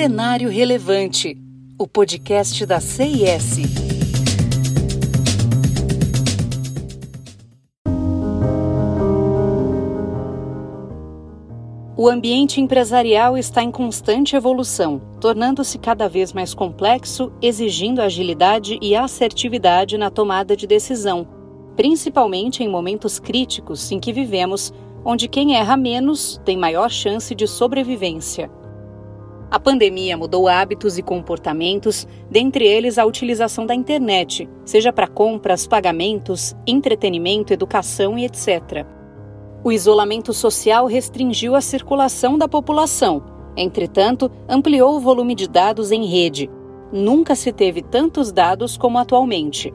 Cenário Relevante, o podcast da CIS. O ambiente empresarial está em constante evolução, tornando-se cada vez mais complexo, exigindo agilidade e assertividade na tomada de decisão, principalmente em momentos críticos em que vivemos, onde quem erra menos tem maior chance de sobrevivência. A pandemia mudou hábitos e comportamentos, dentre eles a utilização da internet, seja para compras, pagamentos, entretenimento, educação e etc. O isolamento social restringiu a circulação da população, entretanto, ampliou o volume de dados em rede. Nunca se teve tantos dados como atualmente.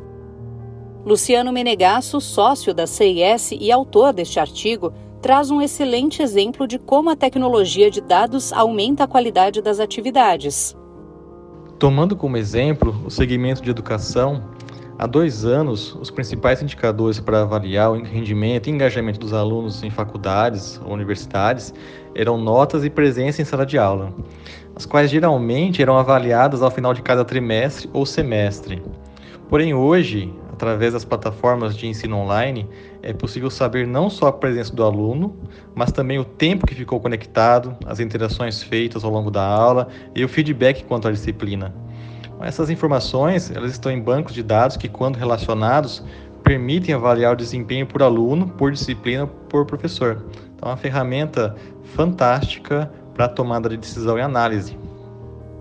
Luciano Menegasso, sócio da CIS e autor deste artigo, traz um excelente exemplo de como a tecnologia de dados aumenta a qualidade das atividades. Tomando como exemplo o segmento de educação, há 2 anos, os principais indicadores para avaliar o rendimento e engajamento dos alunos em faculdades ou universidades eram notas e presença em sala de aula, as quais geralmente eram avaliadas ao final de cada trimestre ou semestre. Porém, hoje, através das plataformas de ensino online, é possível saber não só a presença do aluno, mas também o tempo que ficou conectado, as interações feitas ao longo da aula e o feedback quanto à disciplina. Essas informações, elas estão em bancos de dados que, quando relacionados, permitem avaliar o desempenho por aluno, por disciplina, por professor. Então, é uma ferramenta fantástica para a tomada de decisão e análise.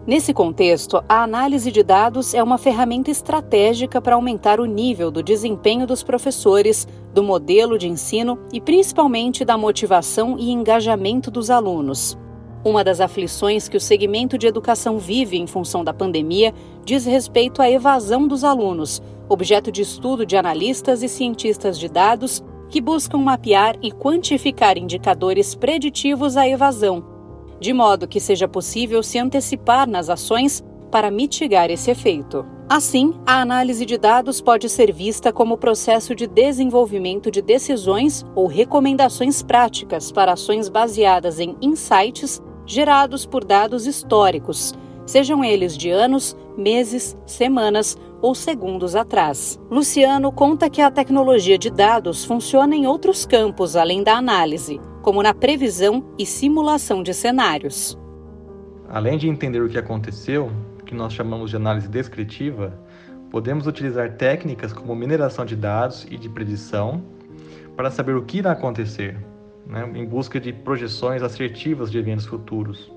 Nesse contexto, a análise de dados é uma ferramenta estratégica para aumentar o nível do desempenho dos professores, do modelo de ensino e principalmente da motivação e engajamento dos alunos. Uma das aflições que o segmento de educação vive em função da pandemia diz respeito à evasão dos alunos, objeto de estudo de analistas e cientistas de dados que buscam mapear e quantificar indicadores preditivos à evasão, de modo que seja possível se antecipar nas ações para mitigar esse efeito. Assim, a análise de dados pode ser vista como processo de desenvolvimento de decisões ou recomendações práticas para ações baseadas em insights gerados por dados históricos, sejam eles de anos, meses, semanas ou segundos atrás. Luciano conta que a tecnologia de dados funciona em outros campos além da análise, como na previsão e simulação de cenários. Além de entender o que aconteceu, que nós chamamos de análise descritiva, podemos utilizar técnicas como mineração de dados e de predição para saber o que irá acontecer, em busca de projeções assertivas de eventos futuros.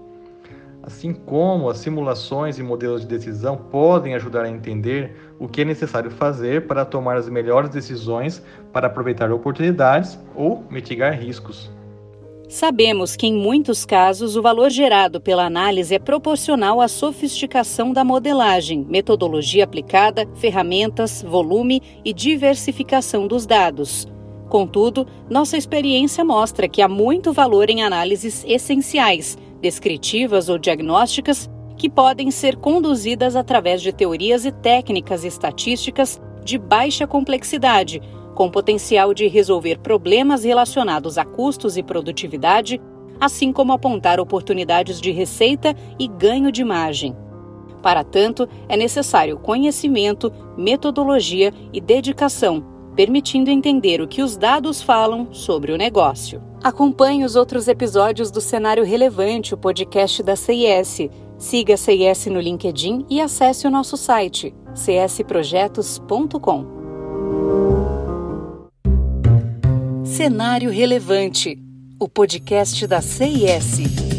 Assim como as simulações e modelos de decisão podem ajudar a entender o que é necessário fazer para tomar as melhores decisões para aproveitar oportunidades ou mitigar riscos. Sabemos que, em muitos casos, o valor gerado pela análise é proporcional à sofisticação da modelagem, metodologia aplicada, ferramentas, volume e diversificação dos dados. Contudo, nossa experiência mostra que há muito valor em análises essenciais, descritivas ou diagnósticas, que podem ser conduzidas através de teorias e técnicas estatísticas de baixa complexidade, com potencial de resolver problemas relacionados a custos e produtividade, assim como apontar oportunidades de receita e ganho de margem. Para tanto, é necessário conhecimento, metodologia e dedicação, permitindo entender o que os dados falam sobre o negócio. Acompanhe os outros episódios do Cenário Relevante, o podcast da CIS. Siga a CIS no LinkedIn e acesse o nosso site, csprojetos.com. Cenário Relevante, o podcast da CIS.